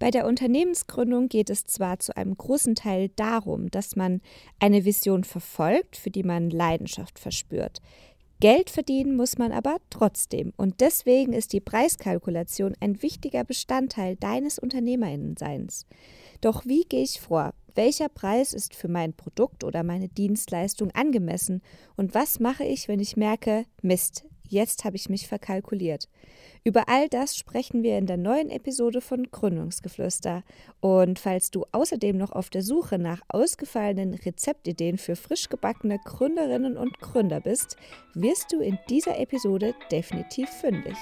Bei der Unternehmensgründung geht es zwar zu einem großen Teil darum, dass man eine Vision verfolgt, für die man Leidenschaft verspürt. Geld verdienen muss man aber trotzdem und deswegen ist die Preiskalkulation ein wichtiger Bestandteil deines Unternehmerinnenseins. Doch wie gehe ich vor? Welcher Preis ist für mein Produkt oder meine Dienstleistung angemessen und was mache ich, wenn ich merke, Mist, jetzt habe ich mich verkalkuliert? Über all das sprechen wir in der neuen Episode von Gründungsgeflüster. Und falls du außerdem noch auf der Suche nach ausgefallenen Rezeptideen für frisch gebackene Gründerinnen und Gründer bist, wirst du in dieser Episode definitiv fündig.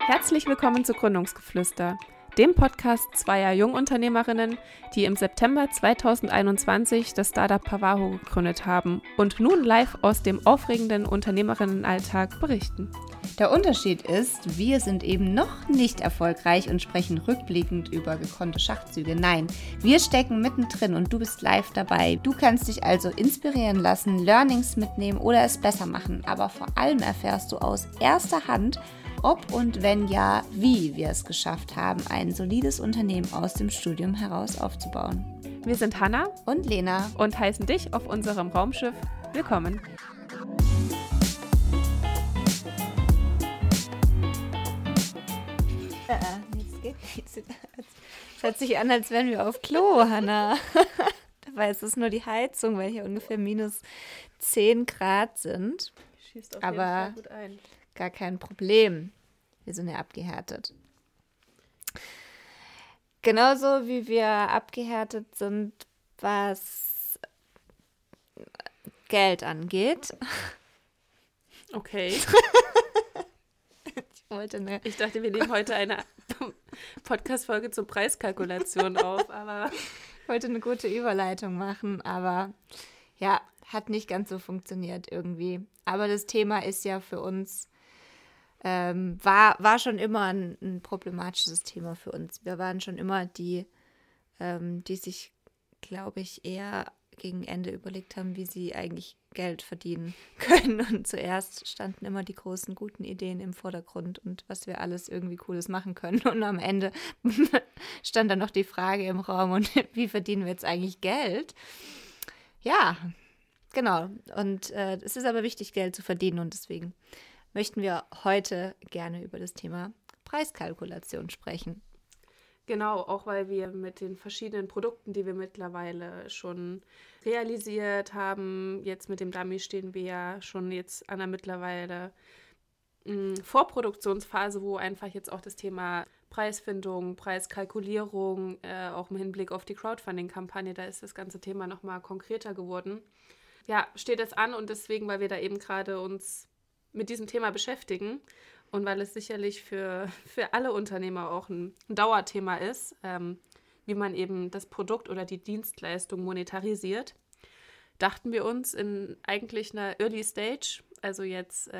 Herzlich willkommen zu Gründungsgeflüster, dem Podcast zweier Jungunternehmerinnen, die im September 2021 das Startup Pawahu gegründet haben und nun live aus dem aufregenden Unternehmerinnenalltag berichten. Der Unterschied ist, wir sind eben noch nicht erfolgreich und sprechen rückblickend über gekonnte Schachzüge. Nein, wir stecken mittendrin und du bist live dabei. Du kannst dich also inspirieren lassen, Learnings mitnehmen oder es besser machen. Aber vor allem erfährst du aus erster Hand, ob und wenn ja, wie wir es geschafft haben, ein solides Unternehmen aus dem Studium heraus aufzubauen. Wir sind Hanna und Lena und heißen dich auf unserem Raumschiff willkommen. Es hört sich an, als wären wir auf Klo, Hanna. Dabei ist es nur die Heizung, weil hier ungefähr minus 10 Grad sind. Schießt auf jeden Fall gut ein. Gar kein Problem. Wir sind ja abgehärtet. Genauso wie wir abgehärtet sind, was Geld angeht. Okay. Ich dachte, wir nehmen heute eine Podcast-Folge zur Preiskalkulation auf, aber ich wollte eine gute Überleitung machen, aber ja, hat nicht ganz so funktioniert irgendwie. Aber das Thema ist ja für uns war schon immer ein problematisches Thema für uns. Wir waren schon immer die, die sich, glaube ich, eher gegen Ende überlegt haben, wie sie eigentlich Geld verdienen können. Und zuerst standen immer die großen, guten Ideen im Vordergrund und was wir alles irgendwie Cooles machen können. Und am Ende stand dann noch die Frage im Raum, und wie verdienen wir jetzt eigentlich Geld? Ja, genau. Und es ist aber wichtig, Geld zu verdienen und deswegen möchten wir heute gerne über das Thema Preiskalkulation sprechen. Genau, auch weil wir mit den verschiedenen Produkten, die wir mittlerweile schon realisiert haben, jetzt mit dem Dummy stehen wir ja schon jetzt an der mittlerweile Vorproduktionsphase, wo einfach jetzt auch das Thema Preisfindung, Preiskalkulierung, auch im Hinblick auf die Crowdfunding-Kampagne, da ist das ganze Thema nochmal konkreter geworden. Ja, steht das an und deswegen, weil wir da eben gerade uns mit diesem Thema beschäftigen und weil es sicherlich für alle Unternehmer auch ein Dauerthema ist, wie man eben das Produkt oder die Dienstleistung monetarisiert, dachten wir uns in eigentlich einer Early Stage, also jetzt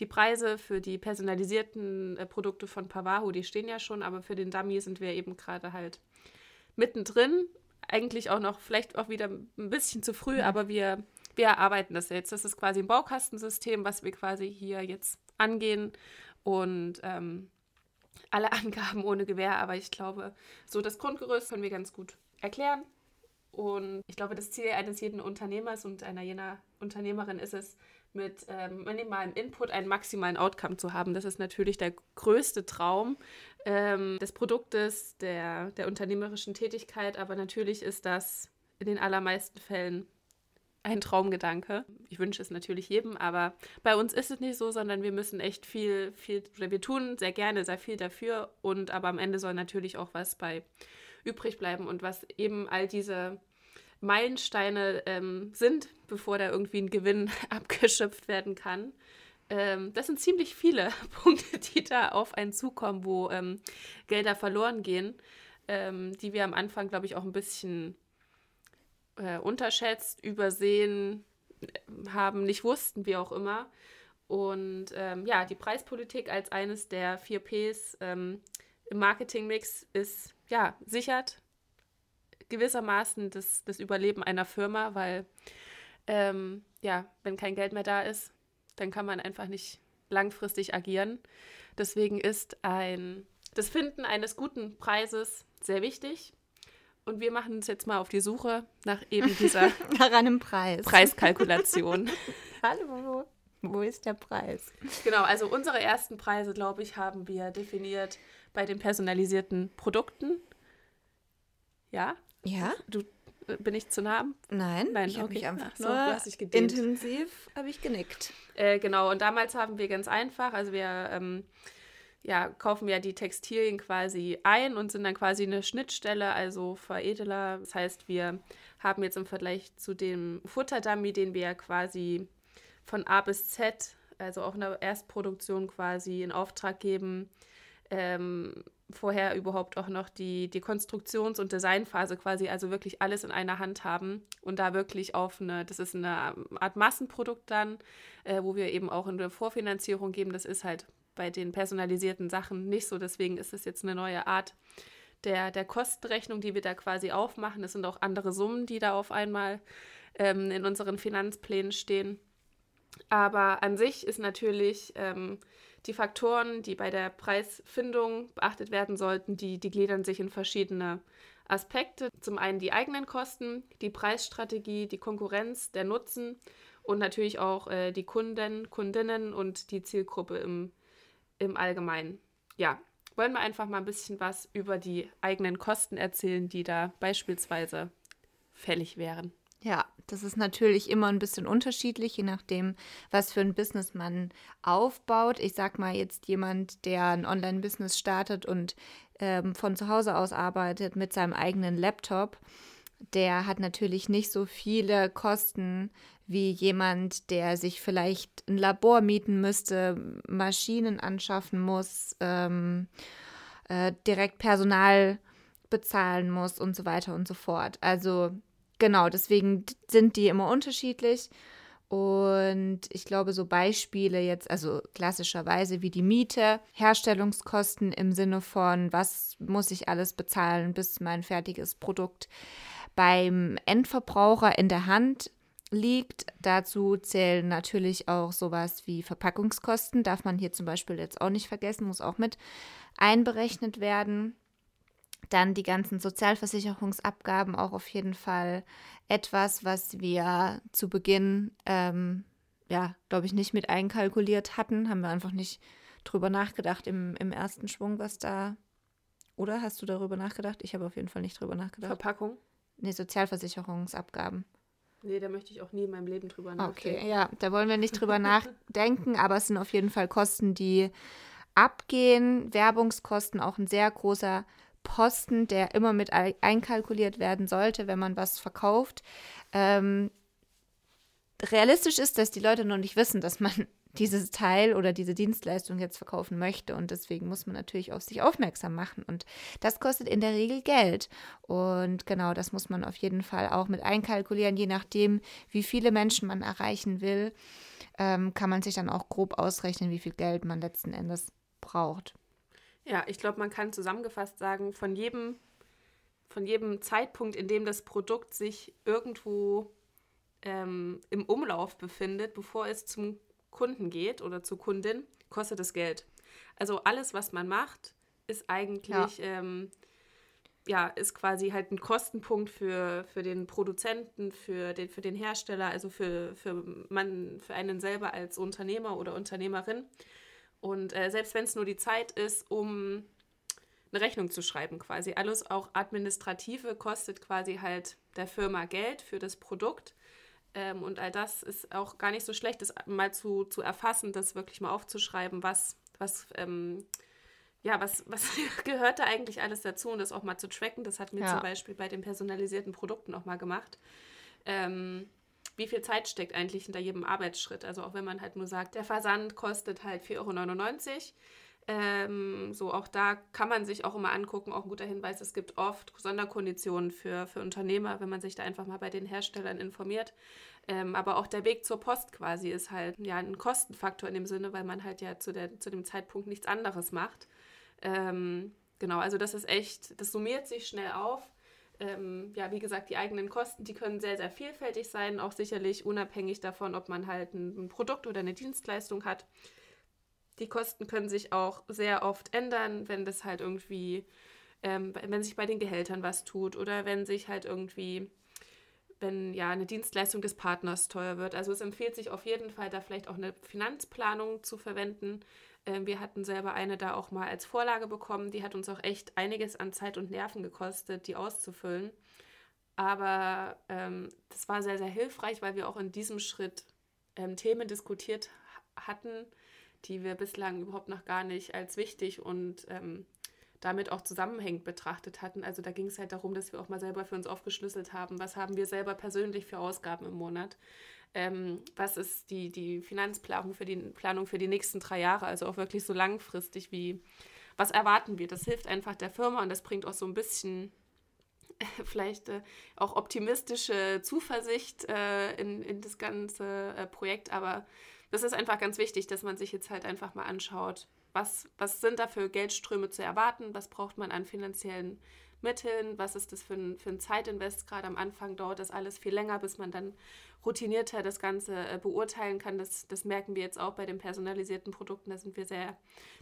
die Preise für die personalisierten Produkte von Pawahu, die stehen ja schon, aber für den Dummy sind wir eben gerade halt mittendrin, eigentlich auch noch vielleicht auch wieder ein bisschen zu früh, aber wir erarbeiten das jetzt. Das ist quasi ein Baukastensystem, was wir quasi hier jetzt angehen und alle Angaben ohne Gewähr. Aber ich glaube, so das Grundgerüst können wir ganz gut erklären. Und ich glaube, das Ziel eines jeden Unternehmers und einer jener Unternehmerin ist es, mit minimalem Input einen maximalen Outcome zu haben. Das ist natürlich der größte Traum des Produktes, der unternehmerischen Tätigkeit. Aber natürlich ist das in den allermeisten Fällen ein Traumgedanke. Ich wünsche es natürlich jedem, aber bei uns ist es nicht so, sondern wir müssen echt viel, wir tun sehr gerne sehr viel dafür und aber am Ende soll natürlich auch was bei übrig bleiben und was eben all diese Meilensteine sind, bevor da irgendwie ein Gewinn abgeschöpft werden kann. Das sind ziemlich viele Punkte, die da auf einen zukommen, wo Gelder verloren gehen, die wir am Anfang, glaube ich, auch ein bisschen unterschätzt, übersehen haben, nicht wussten, wie auch immer. Und ja, die Preispolitik als eines der 4 Ps im Marketingmix ist, ja, sichert gewissermaßen das Überleben einer Firma, weil, ja, wenn kein Geld mehr da ist, dann kann man einfach nicht langfristig agieren. Deswegen ist das Finden eines guten Preises sehr wichtig. Und wir machen uns jetzt mal auf die Suche nach eben dieser nach einem Preis. Preiskalkulation. Hallo, wo ist der Preis? Genau, also unsere ersten Preise, glaube ich, haben wir definiert bei den personalisierten Produkten. Ja? Ja. Bin ich zu nah? Nein, ich habe mich einfach so intensiv habe ich genickt. Genau, und damals haben wir ganz einfach, also wir kaufen ja die Textilien quasi ein und sind dann quasi eine Schnittstelle, also Veredler. Das heißt, wir haben jetzt im Vergleich zu dem Futterdummy, den wir ja quasi von A bis Z, also auch in der Erstproduktion quasi in Auftrag geben, vorher überhaupt auch noch die Konstruktions- und Designphase quasi, also wirklich alles in einer Hand haben und da wirklich das ist eine Art Massenprodukt dann, wo wir eben auch eine Vorfinanzierung geben. Das ist halt bei den personalisierten Sachen nicht so, deswegen ist es jetzt eine neue Art der Kostenrechnung, die wir da quasi aufmachen. Es sind auch andere Summen, die da auf einmal in unseren Finanzplänen stehen. Aber an sich ist natürlich die Faktoren, die bei der Preisfindung beachtet werden sollten, die gliedern sich in verschiedene Aspekte. Zum einen die eigenen Kosten, die Preisstrategie, die Konkurrenz, der Nutzen und natürlich auch die Kunden, Kundinnen und die Zielgruppe im Allgemeinen. Ja, wollen wir einfach mal ein bisschen was über die eigenen Kosten erzählen, die da beispielsweise fällig wären. Ja, das ist natürlich immer ein bisschen unterschiedlich, je nachdem, was für ein Business man aufbaut. Ich sag mal jetzt jemand, der ein Online-Business startet und von zu Hause aus arbeitet mit seinem eigenen Laptop, der hat natürlich nicht so viele Kosten wie jemand, der sich vielleicht ein Labor mieten müsste, Maschinen anschaffen muss, direkt Personal bezahlen muss und so weiter und so fort. Also genau, deswegen sind die immer unterschiedlich und ich glaube, so Beispiele jetzt, also klassischerweise wie die Miete, Herstellungskosten im Sinne von, was muss ich alles bezahlen, bis mein fertiges Produkt beim Endverbraucher in der Hand liegt. Dazu zählen natürlich auch sowas wie Verpackungskosten, darf man hier zum Beispiel jetzt auch nicht vergessen, muss auch mit einberechnet werden. Dann die ganzen Sozialversicherungsabgaben, auch auf jeden Fall etwas, was wir zu Beginn, glaube ich, nicht mit einkalkuliert hatten. Haben wir einfach nicht drüber nachgedacht im ersten Schwung, was da, oder hast du darüber nachgedacht? Ich habe auf jeden Fall nicht drüber nachgedacht. Verpackung? Nee, Sozialversicherungsabgaben. Nee, da möchte ich auch nie in meinem Leben drüber nachdenken. Okay, ja, da wollen wir nicht drüber nachdenken, aber es sind auf jeden Fall Kosten, die abgehen. Werbungskosten, auch ein sehr großer Posten, der immer mit einkalkuliert werden sollte, wenn man was verkauft. Realistisch ist, dass die Leute noch nicht wissen, dass man dieses Teil oder diese Dienstleistung jetzt verkaufen möchte und deswegen muss man natürlich auf sich aufmerksam machen und das kostet in der Regel Geld und genau, das muss man auf jeden Fall auch mit einkalkulieren, je nachdem, wie viele Menschen man erreichen will, kann man sich dann auch grob ausrechnen, wie viel Geld man letzten Endes braucht. Ja, ich glaube, man kann zusammengefasst sagen, von jedem Zeitpunkt, in dem das Produkt sich irgendwo im Umlauf befindet, bevor es zum Kunden geht oder zur Kundin, kostet es Geld. Also alles, was man macht, ist eigentlich, ist quasi halt ein Kostenpunkt für den Produzenten, für den Hersteller, also für einen selber als Unternehmer oder Unternehmerin. Und selbst wenn es nur die Zeit ist, um eine Rechnung zu schreiben quasi. Alles auch Administrative kostet quasi halt der Firma Geld für das Produkt. Und all das ist auch gar nicht so schlecht, das mal zu erfassen, das wirklich mal aufzuschreiben, was gehört da eigentlich alles dazu und das auch mal zu tracken. Das hat mir zum Beispiel bei den personalisierten Produkten auch mal gemacht. Wie viel Zeit steckt eigentlich hinter jedem Arbeitsschritt? Also auch wenn man halt nur sagt, der Versand kostet halt 4,99 Euro. So auch da kann man sich auch immer angucken, auch ein guter Hinweis, es gibt oft Sonderkonditionen für Unternehmer, wenn man sich da einfach mal bei den Herstellern informiert. Aber auch der Weg zur Post quasi ist halt ein Kostenfaktor in dem Sinne, weil man halt ja zu dem Zeitpunkt nichts anderes macht. Genau, also das ist echt, das summiert sich schnell auf. Wie gesagt, die eigenen Kosten, die können sehr, sehr vielfältig sein, auch sicherlich unabhängig davon, ob man halt ein Produkt oder eine Dienstleistung hat. Die Kosten können sich auch sehr oft ändern, wenn das halt irgendwie, wenn sich bei den Gehältern was tut oder wenn sich halt irgendwie, wenn ja eine Dienstleistung des Partners teuer wird. Also es empfiehlt sich auf jeden Fall, da vielleicht auch eine Finanzplanung zu verwenden. Wir hatten selber eine da auch mal als Vorlage bekommen. Die hat uns auch echt einiges an Zeit und Nerven gekostet, die auszufüllen. Aber das war sehr, sehr hilfreich, weil wir auch in diesem Schritt Themen diskutiert hatten, die wir bislang überhaupt noch gar nicht als wichtig und damit auch zusammenhängend betrachtet hatten. Also da ging es halt darum, dass wir auch mal selber für uns aufgeschlüsselt haben, was haben wir selber persönlich für Ausgaben im Monat, was ist die Finanzplanung für die nächsten 3 Jahre, also auch wirklich so langfristig wie, was erwarten wir. Das hilft einfach der Firma und das bringt auch so ein bisschen vielleicht auch optimistische Zuversicht in das ganze Projekt, aber das ist einfach ganz wichtig, dass man sich jetzt halt einfach mal anschaut, was sind da für Geldströme zu erwarten, was braucht man an finanziellen Mitteln, was ist das für ein Zeitinvest, gerade am Anfang dauert das alles viel länger, bis man dann routinierter das Ganze beurteilen kann, das merken wir jetzt auch bei den personalisierten Produkten, da sind wir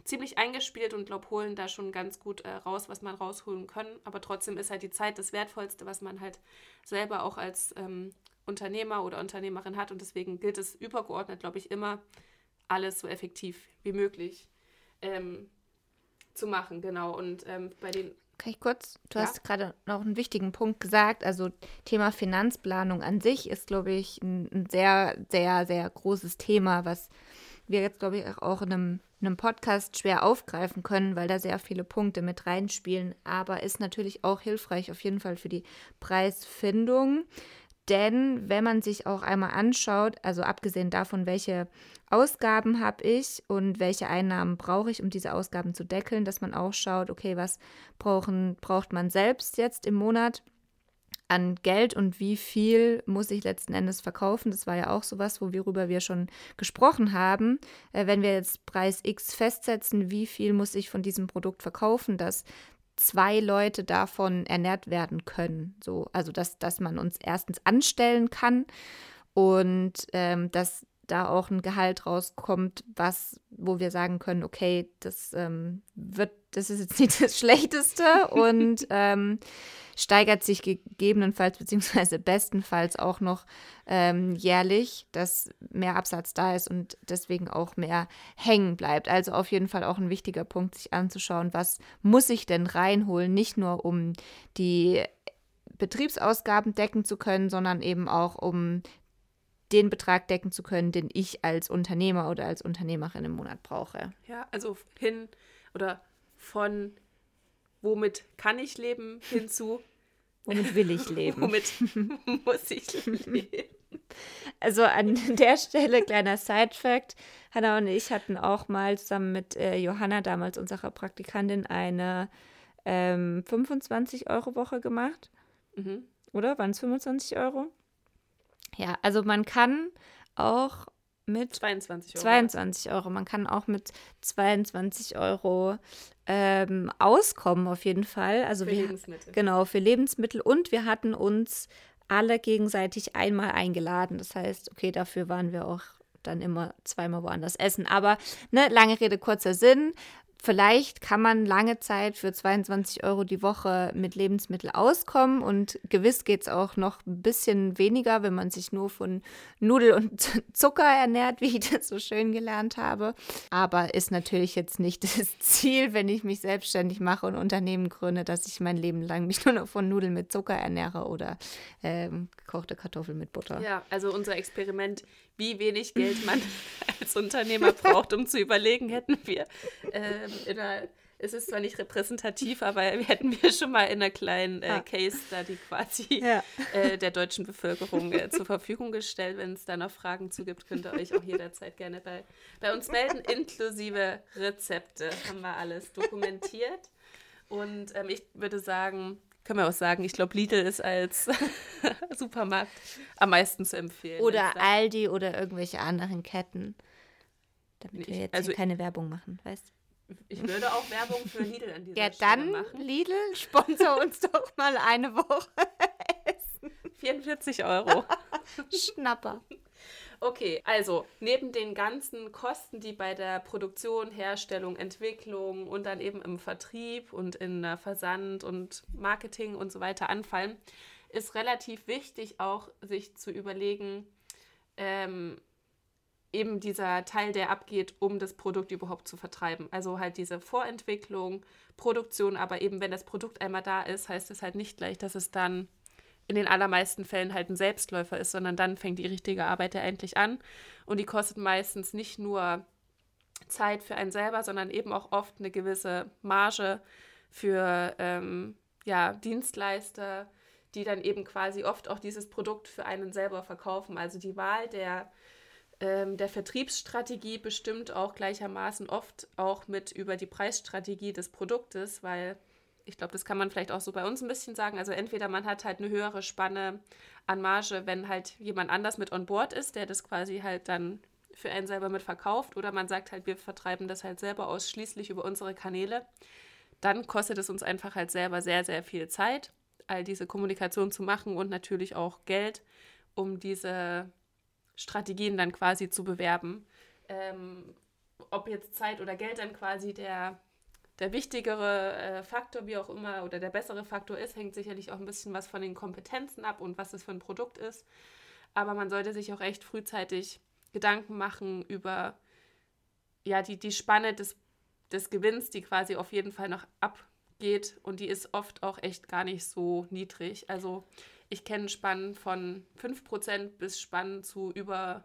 ziemlich eingespielt und glaube, holen da schon ganz gut raus, was man rausholen kann, aber trotzdem ist halt die Zeit das Wertvollste, was man halt selber auch als Unternehmer oder Unternehmerin hat und deswegen gilt es übergeordnet, glaube ich, immer alles so effektiv wie möglich zu machen, genau. Und bei den... Kann ich kurz? Du hast gerade noch einen wichtigen Punkt gesagt, also Thema Finanzplanung an sich ist, glaube ich, ein sehr, sehr, sehr großes Thema, was wir jetzt, glaube ich, auch in einem Podcast schwer aufgreifen können, weil da sehr viele Punkte mit reinspielen, aber ist natürlich auch hilfreich auf jeden Fall für die Preisfindung. Denn wenn man sich auch einmal anschaut, also abgesehen davon, welche Ausgaben habe ich und welche Einnahmen brauche ich, um diese Ausgaben zu deckeln, dass man auch schaut, okay, was braucht man selbst jetzt im Monat an Geld und wie viel muss ich letzten Endes verkaufen. Das war ja auch sowas, worüber wir schon gesprochen haben. Wenn wir jetzt Preis X festsetzen, wie viel muss ich von diesem Produkt verkaufen, dass 2 Leute davon ernährt werden können. So, also dass man uns erstens anstellen kann und dass da auch ein Gehalt rauskommt, wo wir sagen können, okay, das ist jetzt nicht das Schlechteste und steigert sich gegebenenfalls beziehungsweise bestenfalls auch noch jährlich, dass mehr Absatz da ist und deswegen auch mehr hängen bleibt. Also auf jeden Fall auch ein wichtiger Punkt, sich anzuschauen, was muss ich denn reinholen, nicht nur um die Betriebsausgaben decken zu können, sondern eben auch um den Betrag decken zu können, den ich als Unternehmer oder als Unternehmerin im Monat brauche. Ja, also von womit kann ich leben hinzu womit will ich leben. Womit muss ich leben. Also an der Stelle, kleiner Side-Fact, Hannah und ich hatten auch mal zusammen mit Johanna, damals unserer Praktikantin, eine 25-Euro-Woche gemacht. Mhm. Oder? Waren es 25 Euro? Ja, also man kann auch mit 22 Euro, man kann auch mit 22 Euro auskommen auf jeden Fall. Also Lebensmittel. Genau, für Lebensmittel. Und wir hatten uns alle gegenseitig einmal eingeladen. Das heißt, okay, dafür waren wir auch dann immer zweimal woanders essen. Aber lange Rede, kurzer Sinn. Vielleicht kann man lange Zeit für 22 Euro die Woche mit Lebensmitteln auskommen und gewiss geht es auch noch ein bisschen weniger, wenn man sich nur von Nudel und Zucker ernährt, wie ich das so schön gelernt habe. Aber ist natürlich jetzt nicht das Ziel, wenn ich mich selbstständig mache und Unternehmen gründe, dass ich mein Leben lang mich nur noch von Nudeln mit Zucker ernähre oder gekochte Kartoffeln mit Butter. Ja, also unser Experiment, wie wenig Geld man als Unternehmer braucht, um zu überlegen, hätten wir... es ist zwar nicht repräsentativ, aber wir hätten schon mal in einer kleinen Case-Study quasi der deutschen Bevölkerung zur Verfügung gestellt. Wenn es da noch Fragen zu gibt, könnt ihr euch auch jederzeit gerne bei uns melden. Inklusive Rezepte haben wir alles dokumentiert. Und ich würde sagen, können wir auch sagen, ich glaube, Lidl ist als Supermarkt am meisten zu empfehlen. Oder Aldi oder irgendwelche anderen Ketten, damit wir jetzt keine Werbung machen, weißt du? Ich würde auch Werbung für Lidl an dieser Stelle machen. Ja, dann Lidl, sponsor uns doch mal eine Woche Essen. 44 Euro. Schnapper. Okay, also neben den ganzen Kosten, die bei der Produktion, Herstellung, Entwicklung und dann eben im Vertrieb und in Versand und Marketing und so weiter anfallen, ist relativ wichtig auch, sich zu überlegen, eben dieser Teil, der abgeht, um das Produkt überhaupt zu vertreiben. Also halt diese Vorentwicklung, Produktion, aber eben wenn das Produkt einmal da ist, heißt es halt nicht gleich, dass es dann in den allermeisten Fällen halt ein Selbstläufer ist, sondern dann fängt die richtige Arbeit ja endlich an. Und die kostet meistens nicht nur Zeit für einen selber, sondern eben auch oft eine gewisse Marge für Dienstleister, die dann eben quasi oft auch dieses Produkt für einen selber verkaufen. Also die Wahl der Vertriebsstrategie bestimmt auch gleichermaßen oft auch mit über die Preisstrategie des Produktes, weil ich glaube, das kann man vielleicht auch so bei uns ein bisschen sagen. Also entweder man hat halt eine höhere Spanne an Marge, wenn halt jemand anders mit on board ist, der das quasi halt dann für einen selber mit verkauft, oder man sagt halt, wir vertreiben das halt selber ausschließlich über unsere Kanäle. Dann kostet es uns einfach halt selber sehr, sehr viel Zeit, all diese Kommunikation zu machen und natürlich auch Geld, um diese Strategien dann quasi zu bewerben. Ob jetzt Zeit oder Geld dann quasi der wichtigere Faktor, wie auch immer, oder der bessere Faktor ist, hängt sicherlich auch ein bisschen was von den Kompetenzen ab und was es für ein Produkt ist. Aber man sollte sich auch echt frühzeitig Gedanken machen über die Spanne des Gewinns, die quasi auf jeden Fall noch abgeht, und die ist oft auch echt gar nicht so niedrig. Also ich kenne Spannen von 5% bis Spannen zu über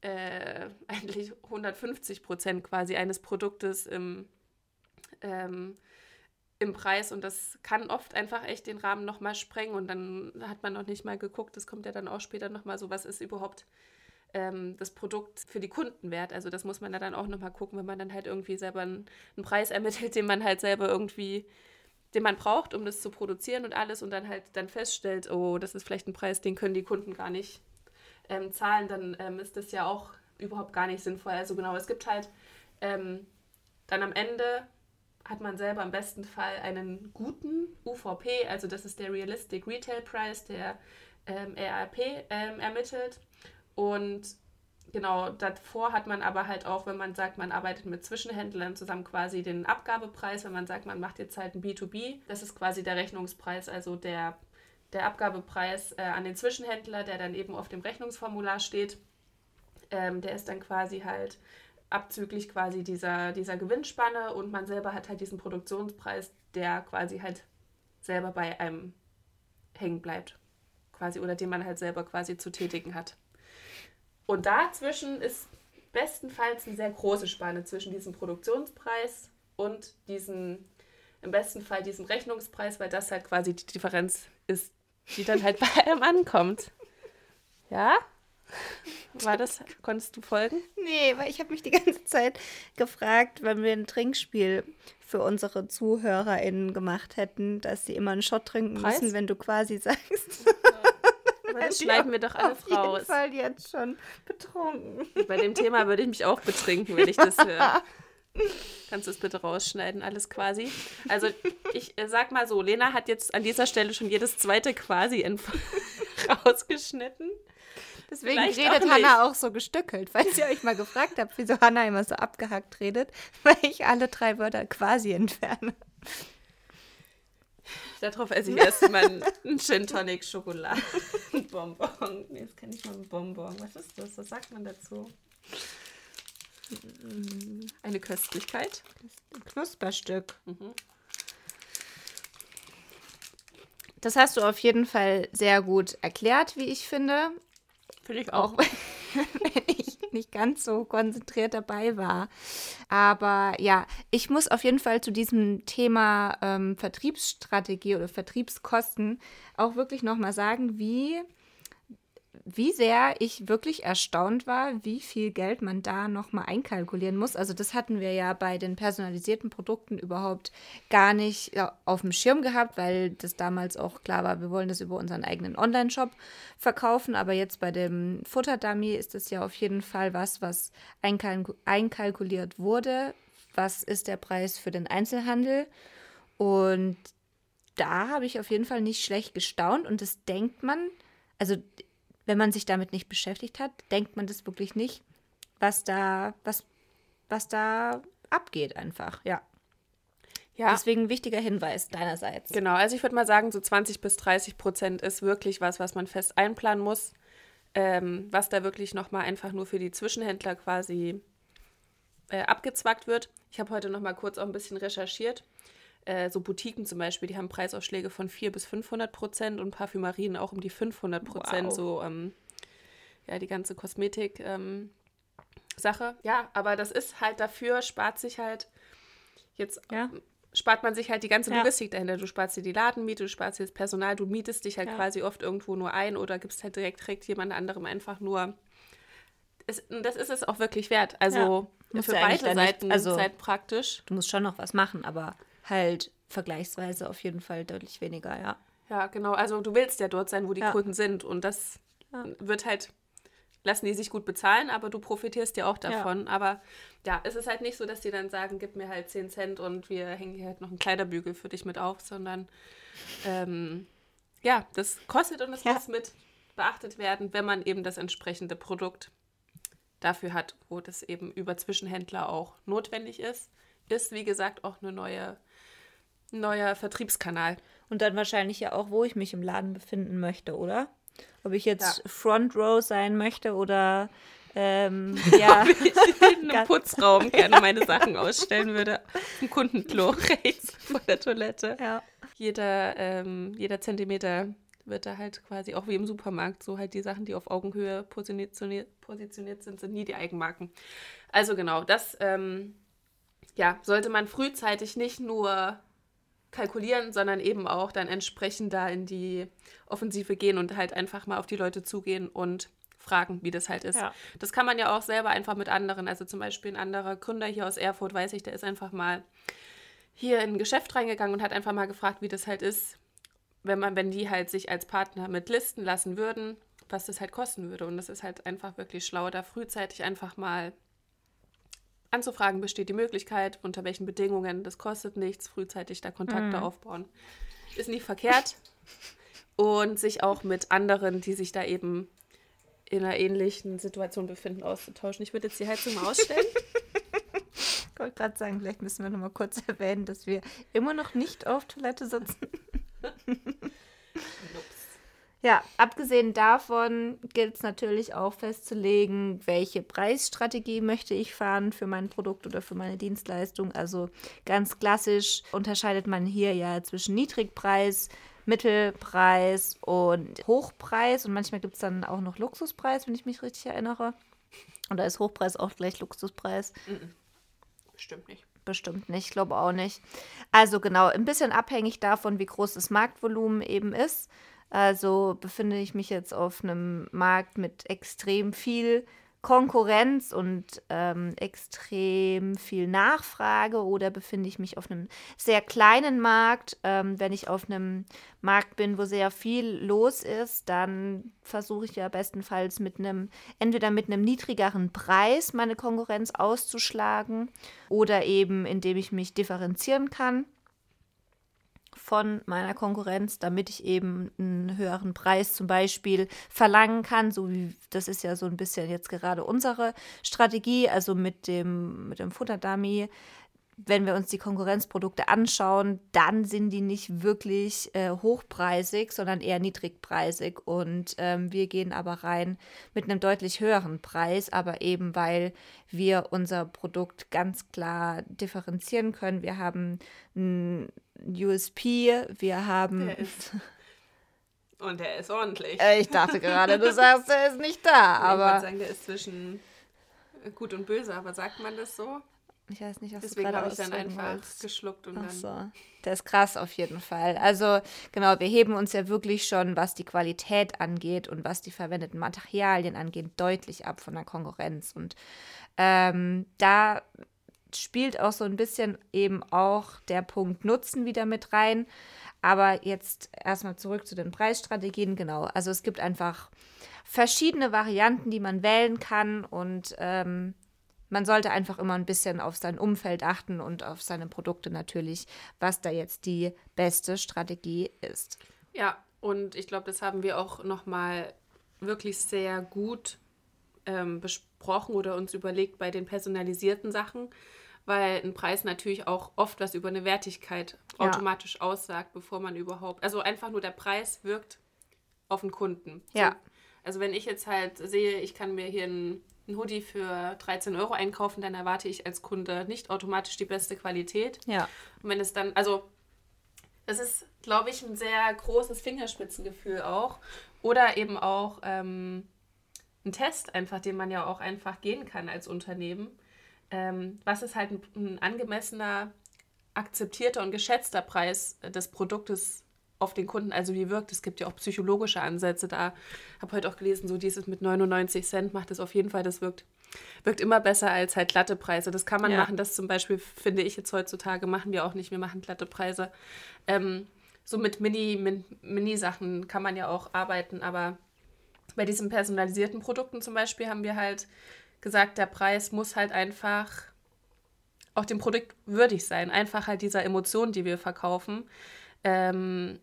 eigentlich 150% quasi eines Produktes im Preis, und das kann oft einfach echt den Rahmen nochmal sprengen, und dann hat man noch nicht mal geguckt, das kommt ja dann auch später nochmal so, was ist überhaupt das Produkt für die Kunden wert, also das muss man ja dann auch nochmal gucken, wenn man dann halt irgendwie selber einen Preis ermittelt, den man halt selber irgendwie, den man braucht, um das zu produzieren und alles, und dann halt dann feststellt, oh, das ist vielleicht ein Preis, den können die Kunden gar nicht zahlen, dann ist das ja auch überhaupt gar nicht sinnvoll, also genau, es gibt halt dann am Ende hat man selber im besten Fall einen guten UVP, also das ist der Realistic Retail Price, der RRP ermittelt. Und genau, davor hat man aber halt auch, wenn man sagt, man arbeitet mit Zwischenhändlern zusammen, quasi den Abgabepreis, wenn man sagt, man macht jetzt halt ein B2B, das ist quasi der Rechnungspreis, also der Abgabepreis an den Zwischenhändler, der dann eben auf dem Rechnungsformular steht, der ist dann quasi halt abzüglich quasi dieser Gewinnspanne, und man selber hat halt diesen Produktionspreis, der quasi halt selber bei einem hängen bleibt, quasi, oder den man halt selber quasi zu tätigen hat. Und dazwischen ist bestenfalls eine sehr große Spanne zwischen diesem Produktionspreis und im besten Fall diesem Rechnungspreis, weil das halt quasi die Differenz ist, die dann halt bei einem ankommt. Ja? Konntest du folgen? Nee, weil ich habe mich die ganze Zeit gefragt, wenn wir ein Trinkspiel für unsere ZuhörerInnen gemacht hätten, dass sie immer einen Shot trinken müssen, wenn du quasi sagst. Ja. Das schneiden wir doch alles raus. Auf jeden Fall jetzt schon betrunken. Bei dem Thema würde ich mich auch betrinken, wenn ich das höre. Kannst du es bitte rausschneiden, alles quasi? Also ich sag mal so, Lena hat jetzt an dieser Stelle schon jedes zweite quasi rausgeschnitten. Deswegen redet Hannah auch so gestückelt, falls ihr euch mal gefragt habt, wieso Hannah immer so abgehackt redet, weil ich alle drei Wörter quasi entferne. Darauf esse ich erstmal einen Gin Tonic Schokolade. Ein Bonbon. Jetzt kann ich mal ein Bonbon. Was ist das? Was sagt man dazu? Eine Köstlichkeit. Ein Knusperstück. Mhm. Das hast du auf jeden Fall sehr gut erklärt, wie ich finde. Finde ich auch. Auch wenn ich nicht ganz so konzentriert dabei war. Aber ja, ich muss auf jeden Fall zu diesem Thema Vertriebsstrategie oder Vertriebskosten auch wirklich nochmal sagen, wie sehr ich wirklich erstaunt war, wie viel Geld man da nochmal einkalkulieren muss. Also das hatten wir ja bei den personalisierten Produkten überhaupt gar nicht auf dem Schirm gehabt, weil das damals auch klar war, wir wollen das über unseren eigenen Online-Shop verkaufen. Aber jetzt bei dem Futterdummy ist das ja auf jeden Fall was einkalkuliert wurde. Was ist der Preis für den Einzelhandel? Und da habe ich auf jeden Fall nicht schlecht gestaunt. Und das denkt man, also wenn man sich damit nicht beschäftigt hat, denkt man das wirklich nicht, was da abgeht einfach, ja. Ja. Deswegen ein wichtiger Hinweis deinerseits. Genau, also ich würde mal sagen, so 20-30% ist wirklich was man fest einplanen muss, was da wirklich nochmal einfach nur für die Zwischenhändler quasi abgezwackt wird. Ich habe heute nochmal kurz auch ein bisschen recherchiert. So Boutiquen zum Beispiel, die haben Preisausschläge von 4-500% und Parfümerien auch um die 500%. Wow. So, ja, die ganze Kosmetik, Sache. Ja, aber das ist halt dafür, spart man sich halt die ganze Logistik dahinter. Du sparst dir die Ladenmiete, du sparst dir das Personal, du mietest dich halt quasi oft irgendwo nur ein oder gibst halt direkt jemand anderem einfach nur. Das ist es auch wirklich wert. Also für beide Seiten Zeit praktisch. Du musst schon noch was machen, aber halt vergleichsweise auf jeden Fall deutlich weniger, ja. Ja, genau. Also du willst ja dort sein, wo die Kunden sind. Und das wird halt, lassen die sich gut bezahlen, aber du profitierst ja auch davon. Ja. Aber ja, es ist halt nicht so, dass die dann sagen, gib mir halt 10 Cent und wir hängen hier halt noch einen Kleiderbügel für dich mit auf, sondern das kostet und das muss mit beachtet werden, wenn man eben das entsprechende Produkt dafür hat, wo das eben über Zwischenhändler auch notwendig ist. Ist, wie gesagt, auch eine neuer Vertriebskanal. Und dann wahrscheinlich ja auch, wo ich mich im Laden befinden möchte, oder? Ob ich jetzt Front Row sein möchte oder ob ich in einem Putzraum gerne meine Sachen ausstellen würde. Im Kundenklo rechts vor der Toilette. Ja. Jeder Zentimeter wird da halt quasi, auch wie im Supermarkt, so halt die Sachen, die auf Augenhöhe positioniert sind, sind nie die Eigenmarken. Also genau, das sollte man frühzeitig nicht nur kalkulieren, sondern eben auch dann entsprechend da in die Offensive gehen und halt einfach mal auf die Leute zugehen und fragen, wie das halt ist. Ja. Das kann man ja auch selber einfach mit anderen, also zum Beispiel ein anderer Gründer hier aus Erfurt, weiß ich, der ist einfach mal hier in ein Geschäft reingegangen und hat einfach mal gefragt, wie das halt ist, wenn die halt sich als Partner mit listen lassen würden, was das halt kosten würde. Und das ist halt einfach wirklich schlau, da frühzeitig einfach mal anzufragen, besteht die Möglichkeit, unter welchen Bedingungen, das kostet nichts, frühzeitig da Kontakte aufbauen. Ist nicht verkehrt. Und sich auch mit anderen, die sich da eben in einer ähnlichen Situation befinden, auszutauschen. Ich würde jetzt die Heizung mal ausstellen. Ich wollte gerade sagen, vielleicht müssen wir noch mal kurz erwähnen, dass wir immer noch nicht auf Toilette sitzen. Ja, abgesehen davon gilt es natürlich auch festzulegen, welche Preisstrategie möchte ich fahren für mein Produkt oder für meine Dienstleistung. Also ganz klassisch unterscheidet man hier ja zwischen Niedrigpreis, Mittelpreis und Hochpreis. Und manchmal gibt es dann auch noch Luxuspreis, wenn ich mich richtig erinnere. Oder ist Hochpreis auch gleich Luxuspreis? Bestimmt nicht. Bestimmt nicht, ich glaube auch nicht. Also genau, ein bisschen abhängig davon, wie groß das Marktvolumen eben ist. Also befinde ich mich jetzt auf einem Markt mit extrem viel Konkurrenz und extrem viel Nachfrage oder befinde ich mich auf einem sehr kleinen Markt? Wenn ich auf einem Markt bin, wo sehr viel los ist, dann versuche ich ja bestenfalls entweder mit einem niedrigeren Preis meine Konkurrenz auszuschlagen oder eben indem ich mich differenzieren kann von meiner Konkurrenz, damit ich eben einen höheren Preis zum Beispiel verlangen kann, so wie das ist ja so ein bisschen jetzt gerade unsere Strategie, also mit dem Futterdummy. Wenn wir uns die Konkurrenzprodukte anschauen, dann sind die nicht wirklich hochpreisig, sondern eher niedrigpreisig. Und wir gehen aber rein mit einem deutlich höheren Preis, aber eben, weil wir unser Produkt ganz klar differenzieren können. Wir haben ein USP, wir haben... Und der ist ordentlich. Ich dachte gerade, du sagst, der ist nicht da. Aber ich würde sagen, der ist zwischen gut und böse, aber sagt man das so? Ich weiß nicht, was du gerade ausdrücken wolltest. Deswegen habe ich dann einfach geschluckt und dann... So. Der ist krass auf jeden Fall. Also genau, wir heben uns ja wirklich schon, was die Qualität angeht und was die verwendeten Materialien angeht, deutlich ab von der Konkurrenz. Und da spielt auch so ein bisschen eben auch der Punkt Nutzen wieder mit rein. Aber jetzt erstmal zurück zu den Preisstrategien. Genau, also es gibt einfach verschiedene Varianten, die man wählen kann und... man sollte einfach immer ein bisschen auf sein Umfeld achten und auf seine Produkte natürlich, was da jetzt die beste Strategie ist. Ja, und ich glaube, das haben wir auch nochmal wirklich sehr gut besprochen oder uns überlegt bei den personalisierten Sachen, weil ein Preis natürlich auch oft was über eine Wertigkeit automatisch aussagt, bevor man überhaupt... Also einfach nur der Preis wirkt auf den Kunden. Ja. Also wenn ich jetzt halt sehe, ich kann mir hier einen Hoodie für 13 € einkaufen, dann erwarte ich als Kunde nicht automatisch die beste Qualität. Ja. Und wenn es dann... Also das ist, glaube ich, ein sehr großes Fingerspitzengefühl auch. Oder eben auch ein Test einfach, den man ja auch einfach gehen kann als Unternehmen. Was ist halt ein angemessener, akzeptierter und geschätzter Preis des Produktes auf den Kunden? Also wie wirkt es? Es gibt ja auch psychologische Ansätze da. Ich habe heute auch gelesen, so dieses mit 99 Cent macht es auf jeden Fall, das wirkt immer besser als halt glatte Preise. Das kann man machen, das zum Beispiel finde ich jetzt heutzutage, machen wir auch nicht, wir machen glatte Preise. So mit Mini-Sachen kann man ja auch arbeiten, aber bei diesen personalisierten Produkten zum Beispiel haben wir halt gesagt, der Preis muss halt einfach auch dem Produkt würdig sein, einfach halt dieser Emotion, die wir verkaufen. Und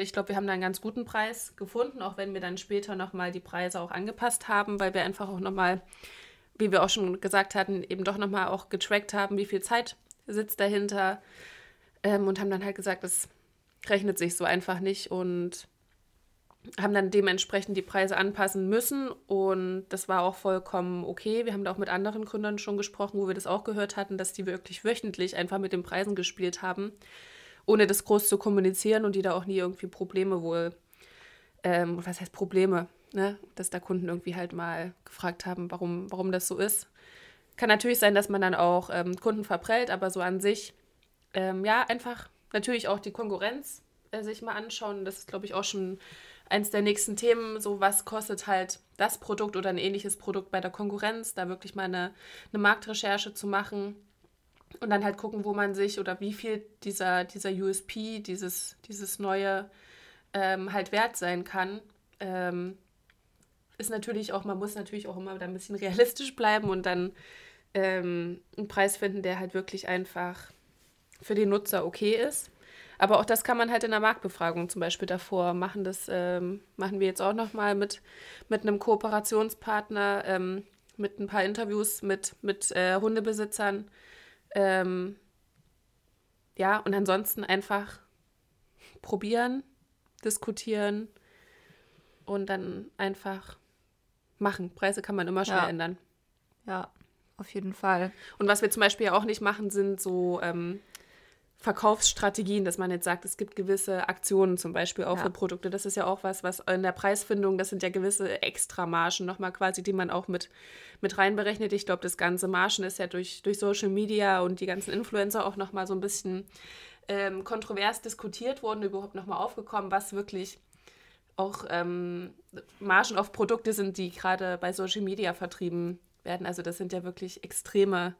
ich glaube, wir haben da einen ganz guten Preis gefunden, auch wenn wir dann später nochmal die Preise auch angepasst haben, weil wir einfach auch nochmal, wie wir auch schon gesagt hatten, eben doch nochmal auch getrackt haben, wie viel Zeit sitzt dahinter, und haben dann halt gesagt, das rechnet sich so einfach nicht und haben dann dementsprechend die Preise anpassen müssen und das war auch vollkommen okay. Wir haben da auch mit anderen Gründern schon gesprochen, wo wir das auch gehört hatten, dass die wirklich wöchentlich einfach mit den Preisen gespielt haben, ohne das groß zu kommunizieren und die da auch nie irgendwie Probleme wohl, was heißt Probleme, ne? Dass da Kunden irgendwie halt mal gefragt haben, warum das so ist. Kann natürlich sein, dass man dann auch Kunden verprellt, aber so an sich, einfach natürlich auch die Konkurrenz sich mal anschauen. Das ist, glaube ich, auch schon eins der nächsten Themen. So, was kostet halt das Produkt oder ein ähnliches Produkt bei der Konkurrenz? Da wirklich mal eine Marktrecherche zu machen und dann halt gucken, wo man sich oder wie viel dieser USP, dieses neue halt wert sein kann. Ist natürlich auch, man muss natürlich auch immer da ein bisschen realistisch bleiben und dann einen Preis finden, der halt wirklich einfach für den Nutzer okay ist. Aber auch das kann man halt in der Marktbefragung zum Beispiel davor machen. Das machen wir jetzt auch nochmal mit einem Kooperationspartner, mit ein paar Interviews mit Hundebesitzern. Und ansonsten einfach probieren, diskutieren und dann einfach machen. Preise kann man immer schnell ändern. Ja, auf jeden Fall. Und was wir zum Beispiel auch nicht machen, sind so... Verkaufsstrategien, dass man jetzt sagt, es gibt gewisse Aktionen zum Beispiel auch für Produkte. Das ist ja auch was in der Preisfindung, das sind ja gewisse Extramargen nochmal quasi, die man auch mit reinberechnet. Ich glaube, das ganze Margen ist ja durch Social Media und die ganzen Influencer auch nochmal so ein bisschen kontrovers diskutiert worden, überhaupt nochmal aufgekommen, was wirklich auch Margen auf Produkte sind, die gerade bei Social Media vertrieben werden. Also das sind ja wirklich extreme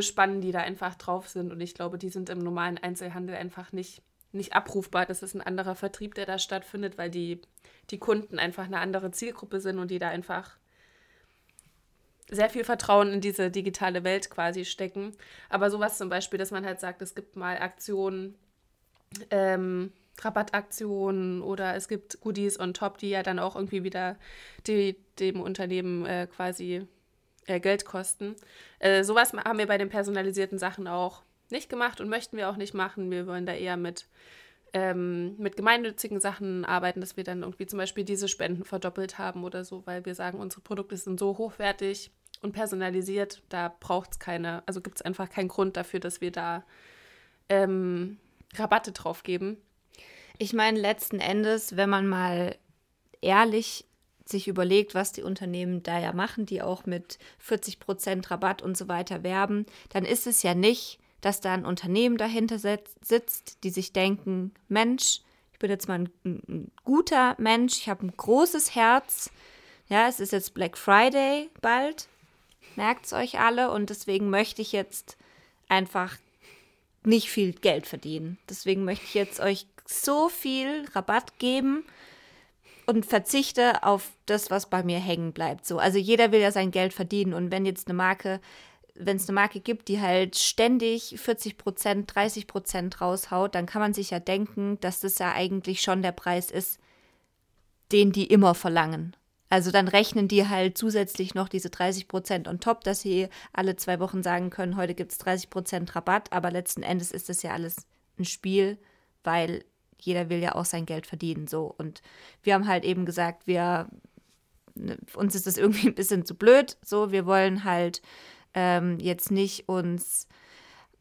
Spannen, die da einfach drauf sind und ich glaube, die sind im normalen Einzelhandel einfach nicht abrufbar. Das ist ein anderer Vertrieb, der da stattfindet, weil die Kunden einfach eine andere Zielgruppe sind und die da einfach sehr viel Vertrauen in diese digitale Welt quasi stecken. Aber sowas zum Beispiel, dass man halt sagt, es gibt mal Aktionen, Rabattaktionen oder es gibt Goodies on top, die ja dann auch irgendwie wieder dem Unternehmen quasi... Geld kosten. Sowas haben wir bei den personalisierten Sachen auch nicht gemacht und möchten wir auch nicht machen. Wir wollen da eher mit gemeinnützigen Sachen arbeiten, dass wir dann irgendwie zum Beispiel diese Spenden verdoppelt haben oder so, weil wir sagen, unsere Produkte sind so hochwertig und personalisiert, da gibt es einfach keinen Grund dafür, dass wir da Rabatte drauf geben. Ich meine, letzten Endes, wenn man mal ehrlich sich überlegt, was die Unternehmen da ja machen, die auch mit 40% Rabatt und so weiter werben, dann ist es ja nicht, dass da ein Unternehmen dahinter sitzt, die sich denken, Mensch, ich bin jetzt mal ein guter Mensch, ich habe ein großes Herz, ja, es ist jetzt Black Friday bald, merkt's euch alle und deswegen möchte ich jetzt einfach nicht viel Geld verdienen. Deswegen möchte ich jetzt euch so viel Rabatt geben, und verzichte auf das, was bei mir hängen bleibt. So, also jeder will ja sein Geld verdienen. Und wenn jetzt wenn es eine Marke gibt, die halt ständig 40%, 30% raushaut, dann kann man sich ja denken, dass das ja eigentlich schon der Preis ist, den die immer verlangen. Also dann rechnen die halt zusätzlich noch diese 30% on top, dass sie alle 2 Wochen sagen können, heute gibt es 30% Rabatt, aber letzten Endes ist das ja alles ein Spiel, weil jeder will ja auch sein Geld verdienen. So. Und wir haben halt eben gesagt, uns ist das irgendwie ein bisschen zu blöd. So, wir wollen halt jetzt nicht uns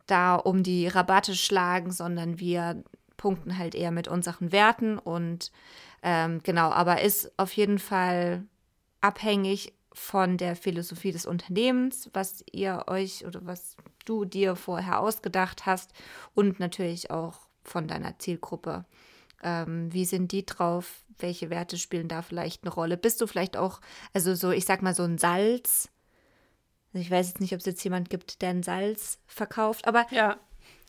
da um die Rabatte schlagen, sondern wir punkten halt eher mit unseren Werten und genau, aber ist auf jeden Fall abhängig von der Philosophie des Unternehmens, was ihr euch oder was du dir vorher ausgedacht hast und natürlich auch von deiner Zielgruppe. Wie sind die drauf? Welche Werte spielen da vielleicht eine Rolle? Bist du vielleicht auch, also so, ich sag mal, so ein Salz? Also ich weiß jetzt nicht, ob es jetzt jemand gibt, der ein Salz verkauft, aber ja.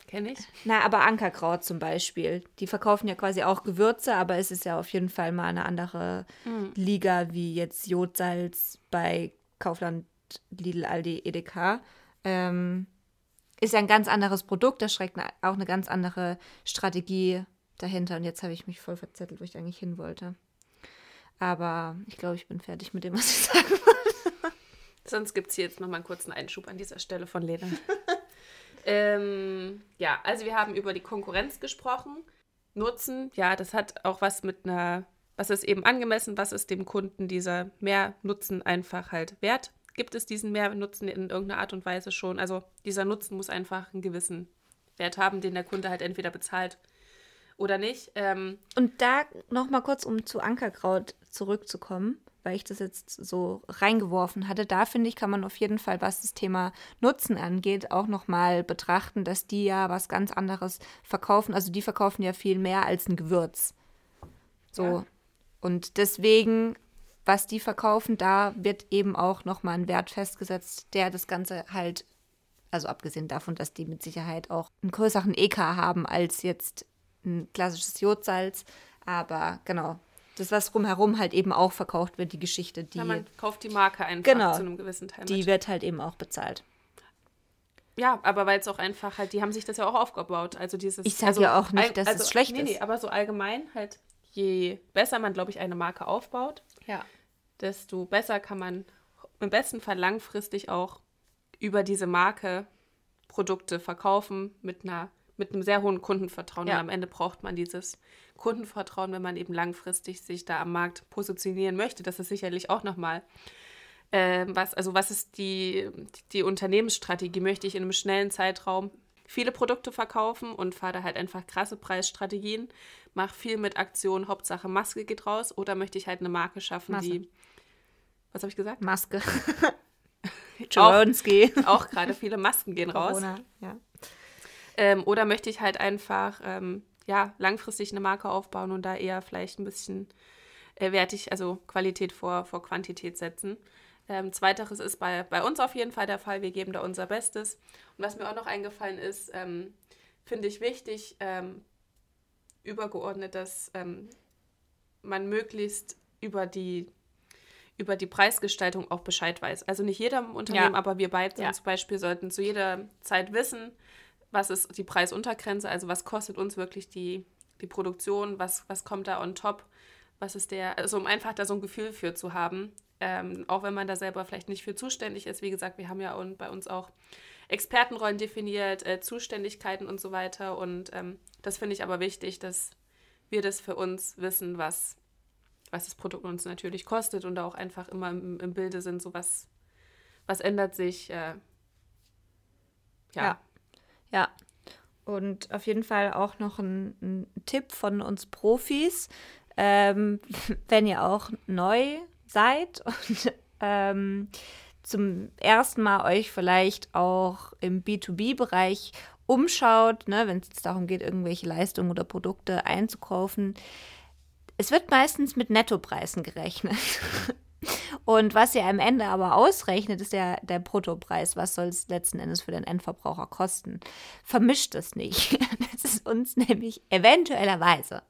Kenne ich. Na, aber Ankerkraut zum Beispiel. Die verkaufen ja quasi auch Gewürze, aber es ist ja auf jeden Fall mal eine andere Liga wie jetzt Jodsalz bei Kaufland, Lidl, Aldi, Edeka. Ist ja ein ganz anderes Produkt, da schreckt auch eine ganz andere Strategie dahinter. Und jetzt habe ich mich voll verzettelt, wo ich eigentlich hin wollte. Aber ich glaube, ich bin fertig mit dem, was ich sagen wollte. Sonst gibt es hier jetzt nochmal einen kurzen Einschub an dieser Stelle von Lena. Ja, also wir haben über die Konkurrenz gesprochen. Nutzen, ja, das hat auch was mit was ist eben angemessen, was ist dem Kunden dieser Mehrnutzen einfach halt wert? Gibt es diesen Mehrnutzen in irgendeiner Art und Weise schon? Also dieser Nutzen muss einfach einen gewissen Wert haben, den der Kunde halt entweder bezahlt oder nicht. Und da nochmal kurz, um zu Ankerkraut zurückzukommen, weil ich das jetzt so reingeworfen hatte, da finde ich, kann man auf jeden Fall, was das Thema Nutzen angeht, auch nochmal betrachten, dass die ja was ganz anderes verkaufen. Also die verkaufen ja viel mehr als ein Gewürz. So. Ja. Und deswegen, was die verkaufen, da wird eben auch nochmal ein Wert festgesetzt, der das Ganze halt, also abgesehen davon, dass die mit Sicherheit auch einen größeren EK haben als jetzt ein klassisches Jodsalz. Aber genau, das, was rumherum halt eben auch verkauft wird, die Geschichte, die... Ja, man kauft die Marke einfach zu einem gewissen Teil mit. Die wird halt eben auch bezahlt. Ja, aber weil es auch einfach halt, die haben sich das ja auch aufgebaut. Also dieses, ich sage ja auch nicht, dass es schlecht ist. Nee, aber so allgemein halt, je besser man, glaube ich, eine Marke aufbaut, ja, desto besser kann man im besten Fall langfristig auch über diese Marke Produkte verkaufen mit einem sehr hohen Kundenvertrauen. Ja. Und am Ende braucht man dieses Kundenvertrauen, wenn man eben langfristig sich da am Markt positionieren möchte. Das ist sicherlich auch nochmal was ist die Unternehmensstrategie? Möchte ich in einem schnellen Zeitraum viele Produkte verkaufen und fahre da halt einfach krasse Preisstrategien, mache viel mit Aktionen, Hauptsache Maske geht raus, oder möchte ich halt eine Marke schaffen, die... Was habe ich gesagt? Maske. Auch gerade viele Masken gehen raus. Corona, ja. Oder möchte ich halt einfach langfristig eine Marke aufbauen und da eher vielleicht ein bisschen wertig, also Qualität vor Quantität setzen. Zweiteres ist bei uns auf jeden Fall der Fall. Wir geben da unser Bestes. Und was mir auch noch eingefallen ist, finde ich wichtig, übergeordnet, dass man möglichst über die Preisgestaltung auch Bescheid weiß. Also nicht jeder im Unternehmen, aber wir beide zum Beispiel sollten zu jeder Zeit wissen, was ist die Preisuntergrenze, also was kostet uns wirklich die Produktion, was kommt da on top, was ist also um einfach da so ein Gefühl für zu haben, auch wenn man da selber vielleicht nicht für zuständig ist. Wie gesagt, wir haben ja bei uns auch Expertenrollen definiert, Zuständigkeiten und so weiter, und das finde ich aber wichtig, dass wir das für uns wissen, was das Produkt uns natürlich kostet, und da auch einfach immer im Bilde sind, so was ändert sich, Ja, und auf jeden Fall auch noch ein Tipp von uns Profis, wenn ihr auch neu seid und zum ersten Mal euch vielleicht auch im B2B-Bereich umschaut, ne, wenn es jetzt darum geht, irgendwelche Leistungen oder Produkte einzukaufen. Es wird meistens mit Nettopreisen gerechnet. Und was ihr am Ende aber ausrechnet, ist der Bruttopreis. Was soll es letzten Endes für den Endverbraucher kosten? Vermischt es nicht. Das ist uns nämlich eventuellerweise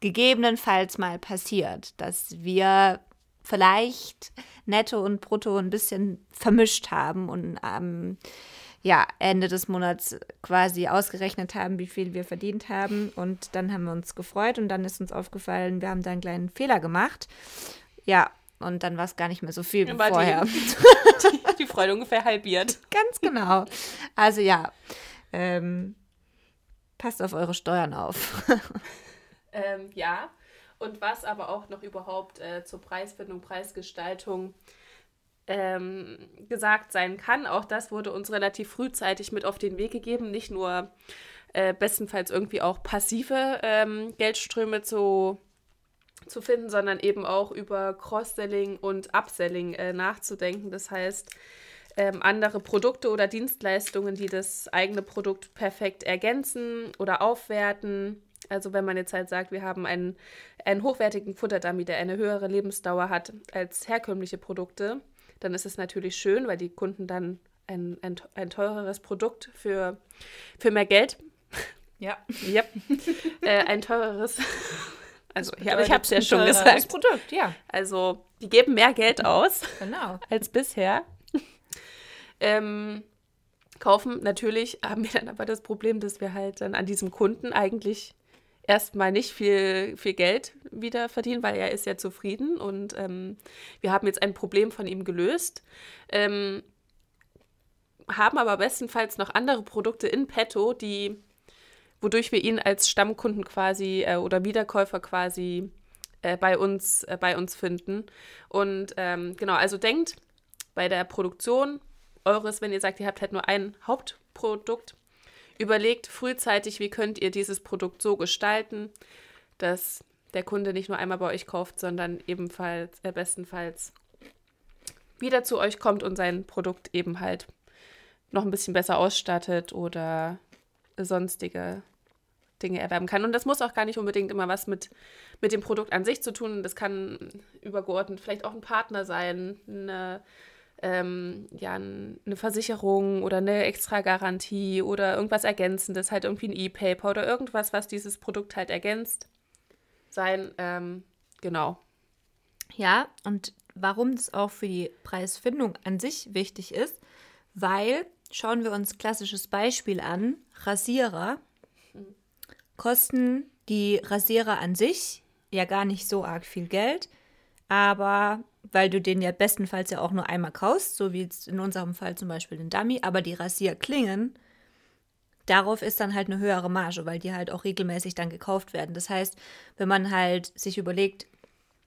gegebenenfalls mal passiert, dass wir vielleicht Netto und Brutto ein bisschen vermischt haben und ja, Ende des Monats quasi ausgerechnet haben, wie viel wir verdient haben. Und dann haben wir uns gefreut und dann ist uns aufgefallen, wir haben da einen kleinen Fehler gemacht. Ja, und dann war es gar nicht mehr so viel wie vorher. Die Freude ungefähr halbiert. Ganz genau. Also ja, passt auf eure Steuern auf. Ja, und was aber auch noch überhaupt zur Preisfindung, Preisgestaltung gesagt sein kann, auch das wurde uns relativ frühzeitig mit auf den Weg gegeben, nicht nur bestenfalls irgendwie auch passive Geldströme zu finden, sondern eben auch über Cross-Selling und Upselling nachzudenken. Das heißt, andere Produkte oder Dienstleistungen, die das eigene Produkt perfekt ergänzen oder aufwerten. Also wenn man jetzt halt sagt, wir haben einen hochwertigen Futterdummy, der eine höhere Lebensdauer hat als herkömmliche Produkte, dann ist es natürlich schön, weil die Kunden dann ein teureres Produkt für mehr Geld. Ja. Yep. Ein teureres Also, ja, aber ich habe es ja schon gesagt. Produkt, ja. Also, die geben mehr Geld aus als bisher. Kaufen, natürlich haben wir dann aber das Problem, dass wir halt dann an diesem Kunden eigentlich erstmal nicht viel Geld wieder verdienen, weil er ist ja zufrieden und wir haben jetzt ein Problem von ihm gelöst. Haben aber bestenfalls noch andere Produkte in petto, wodurch wir ihn als Stammkunden quasi oder Wiederkäufer quasi bei uns finden. Und genau, also denkt bei der Produktion eures, wenn ihr sagt, ihr habt halt nur ein Hauptprodukt, überlegt frühzeitig, wie könnt ihr dieses Produkt so gestalten, dass der Kunde nicht nur einmal bei euch kauft, sondern ebenfalls bestenfalls wieder zu euch kommt und sein Produkt eben halt noch ein bisschen besser ausstattet oder sonstige Dinge erwerben kann. Und das muss auch gar nicht unbedingt immer was mit dem Produkt an sich zu tun. Das kann übergeordnet vielleicht auch ein Partner sein, eine Versicherung oder eine Extragarantie oder irgendwas Ergänzendes, halt irgendwie ein E-Paper oder irgendwas, was dieses Produkt halt ergänzt sein. Genau. Ja, und warum es auch für die Preisfindung an sich wichtig ist, weil, schauen wir uns klassisches Beispiel an, Rasierer kosten die Rasierer an sich ja gar nicht so arg viel Geld, aber weil du den ja bestenfalls ja auch nur einmal kaufst, so wie jetzt in unserem Fall zum Beispiel den Dummy, aber die Rasierklingen, darauf ist dann halt eine höhere Marge, weil die halt auch regelmäßig dann gekauft werden. Das heißt, wenn man halt sich überlegt,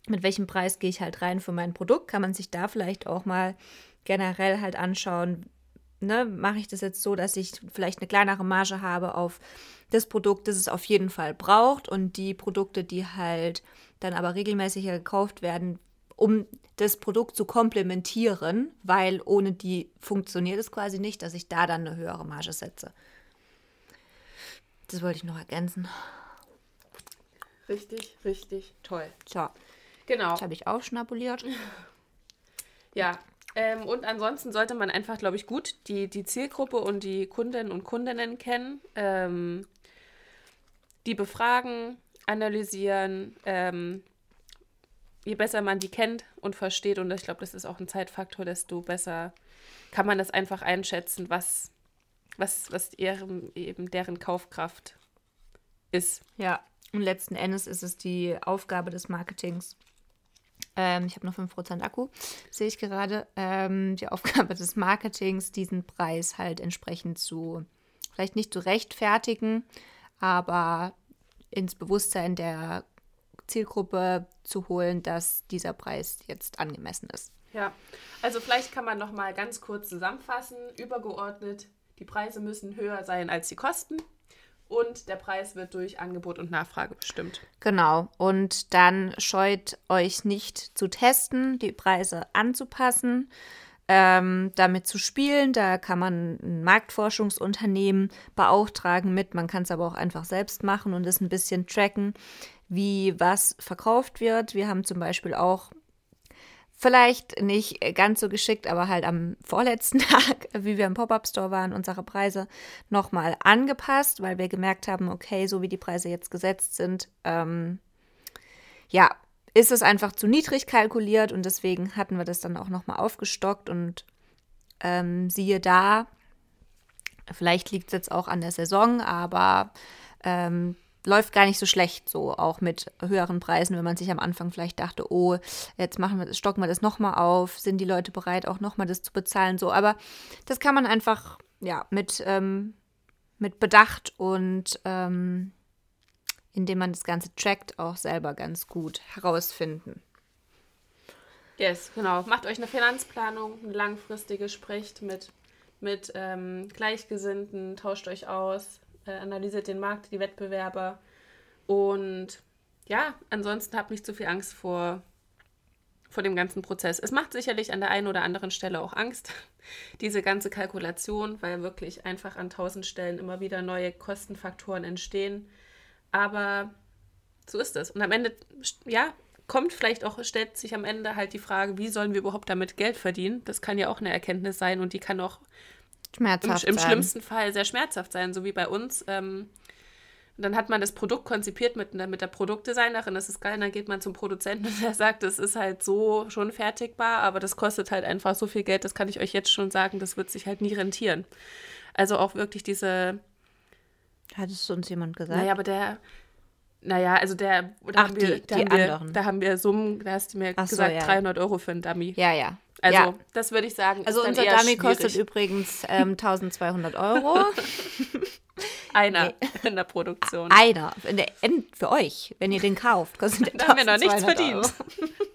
mit welchem Preis gehe ich halt rein für mein Produkt, kann man sich da vielleicht auch mal generell halt anschauen, ne, mache ich das jetzt so, dass ich vielleicht eine kleinere Marge habe auf das Produkt, das es auf jeden Fall braucht und die Produkte, die halt dann aber regelmäßiger gekauft werden, um das Produkt zu komplementieren, weil ohne die funktioniert es quasi nicht, dass ich da dann eine höhere Marge setze. Das wollte ich noch ergänzen. Richtig, richtig toll. So, genau. Das habe ich auch schnabuliert. Ja. Und ansonsten sollte man einfach, glaube ich, gut die Zielgruppe und die Kundinnen und Kundinnen kennen, die befragen, analysieren, je besser man die kennt und versteht, und ich glaube, das ist auch ein Zeitfaktor, desto besser kann man das einfach einschätzen, was eben deren Kaufkraft ist. Ja, und letzten Endes ist es die Aufgabe des Marketings. Ich habe noch 5% Akku, sehe ich gerade. Die Aufgabe des Marketings, diesen Preis halt entsprechend vielleicht nicht zu rechtfertigen, aber ins Bewusstsein der Zielgruppe zu holen, dass dieser Preis jetzt angemessen ist. Ja, also vielleicht kann man nochmal ganz kurz zusammenfassen. Übergeordnet, die Preise müssen höher sein als die Kosten. Und der Preis wird durch Angebot und Nachfrage bestimmt. Genau. Und dann scheut euch nicht zu testen, die Preise anzupassen, damit zu spielen. Da kann man ein Marktforschungsunternehmen beauftragen mit. Man kann es aber auch einfach selbst machen und es ein bisschen tracken, wie was verkauft wird. Wir haben zum Beispiel auch vielleicht nicht ganz so geschickt, aber halt am vorletzten Tag, wie wir im Pop-Up-Store waren, unsere Preise nochmal angepasst, weil wir gemerkt haben, okay, so wie die Preise jetzt gesetzt sind, ist es einfach zu niedrig kalkuliert und deswegen hatten wir das dann auch nochmal aufgestockt und siehe da, Vielleicht liegt es jetzt auch an der Saison, aber läuft gar nicht so schlecht, so auch mit höheren Preisen, wenn man sich am Anfang vielleicht dachte, oh, jetzt stocken wir das nochmal auf, sind die Leute bereit, auch nochmal das zu bezahlen, so. Aber das kann man einfach, ja, mit Bedacht und indem man das Ganze trackt, auch selber ganz gut herausfinden. Yes, genau. Macht euch eine Finanzplanung, eine langfristige, sprecht mit Gleichgesinnten, tauscht euch aus, analysiert den Markt, die Wettbewerber und ja, ansonsten habt nicht zu viel Angst vor dem ganzen Prozess. Es macht sicherlich an der einen oder anderen Stelle auch Angst, diese ganze Kalkulation, weil wirklich einfach an 1000 Stellen immer wieder neue Kostenfaktoren entstehen, aber so ist es und am Ende, ja, kommt vielleicht auch, stellt sich am Ende halt die Frage, wie sollen wir überhaupt damit Geld verdienen? Das kann ja auch eine Erkenntnis sein und die kann auch im schlimmsten Fall sehr schmerzhaft sein, so wie bei uns. Dann hat man das Produkt konzipiert mit der Produktdesignerin, das ist geil, dann geht man zum Produzenten und der sagt, das ist halt so schon fertigbar, aber das kostet halt einfach so viel Geld, das kann ich euch jetzt schon sagen, das wird sich halt nie rentieren. Also auch wirklich diese... Hat es uns jemand gesagt? Naja, aber der... Naja, also der... Da hast du mir gesagt, so, ja. 300 Euro für einen Dummy. Ja, ja. Also ja. Das würde ich sagen, also ist dann unser eher Dummy schwierig. Kostet übrigens 1200 Euro. Einer in der Produktion. Einer. Für euch, wenn ihr den kauft, kostet der 1200 Euro. Da haben wir noch nichts verdient,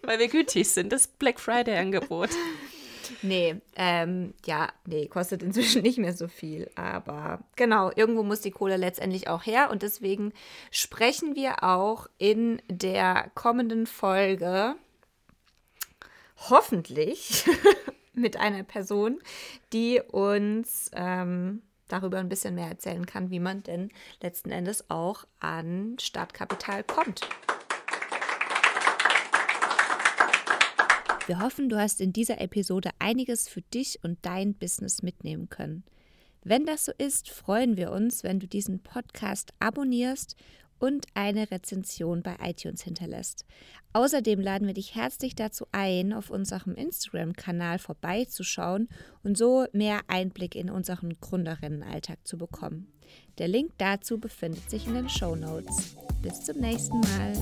weil wir gütig sind. Das Black Friday-Angebot. Kostet inzwischen nicht mehr so viel, aber genau, irgendwo muss die Kohle letztendlich auch her und deswegen sprechen wir auch in der kommenden Folge hoffentlich mit einer Person, die uns darüber ein bisschen mehr erzählen kann, wie man denn letzten Endes auch an Startkapital kommt. Wir hoffen, du hast in dieser Episode einiges für dich und dein Business mitnehmen können. Wenn das so ist, freuen wir uns, wenn du diesen Podcast abonnierst und eine Rezension bei iTunes hinterlässt. Außerdem laden wir dich herzlich dazu ein, auf unserem Instagram-Kanal vorbeizuschauen und so mehr Einblick in unseren Gründerinnenalltag zu bekommen. Der Link dazu befindet sich in den Shownotes. Bis zum nächsten Mal.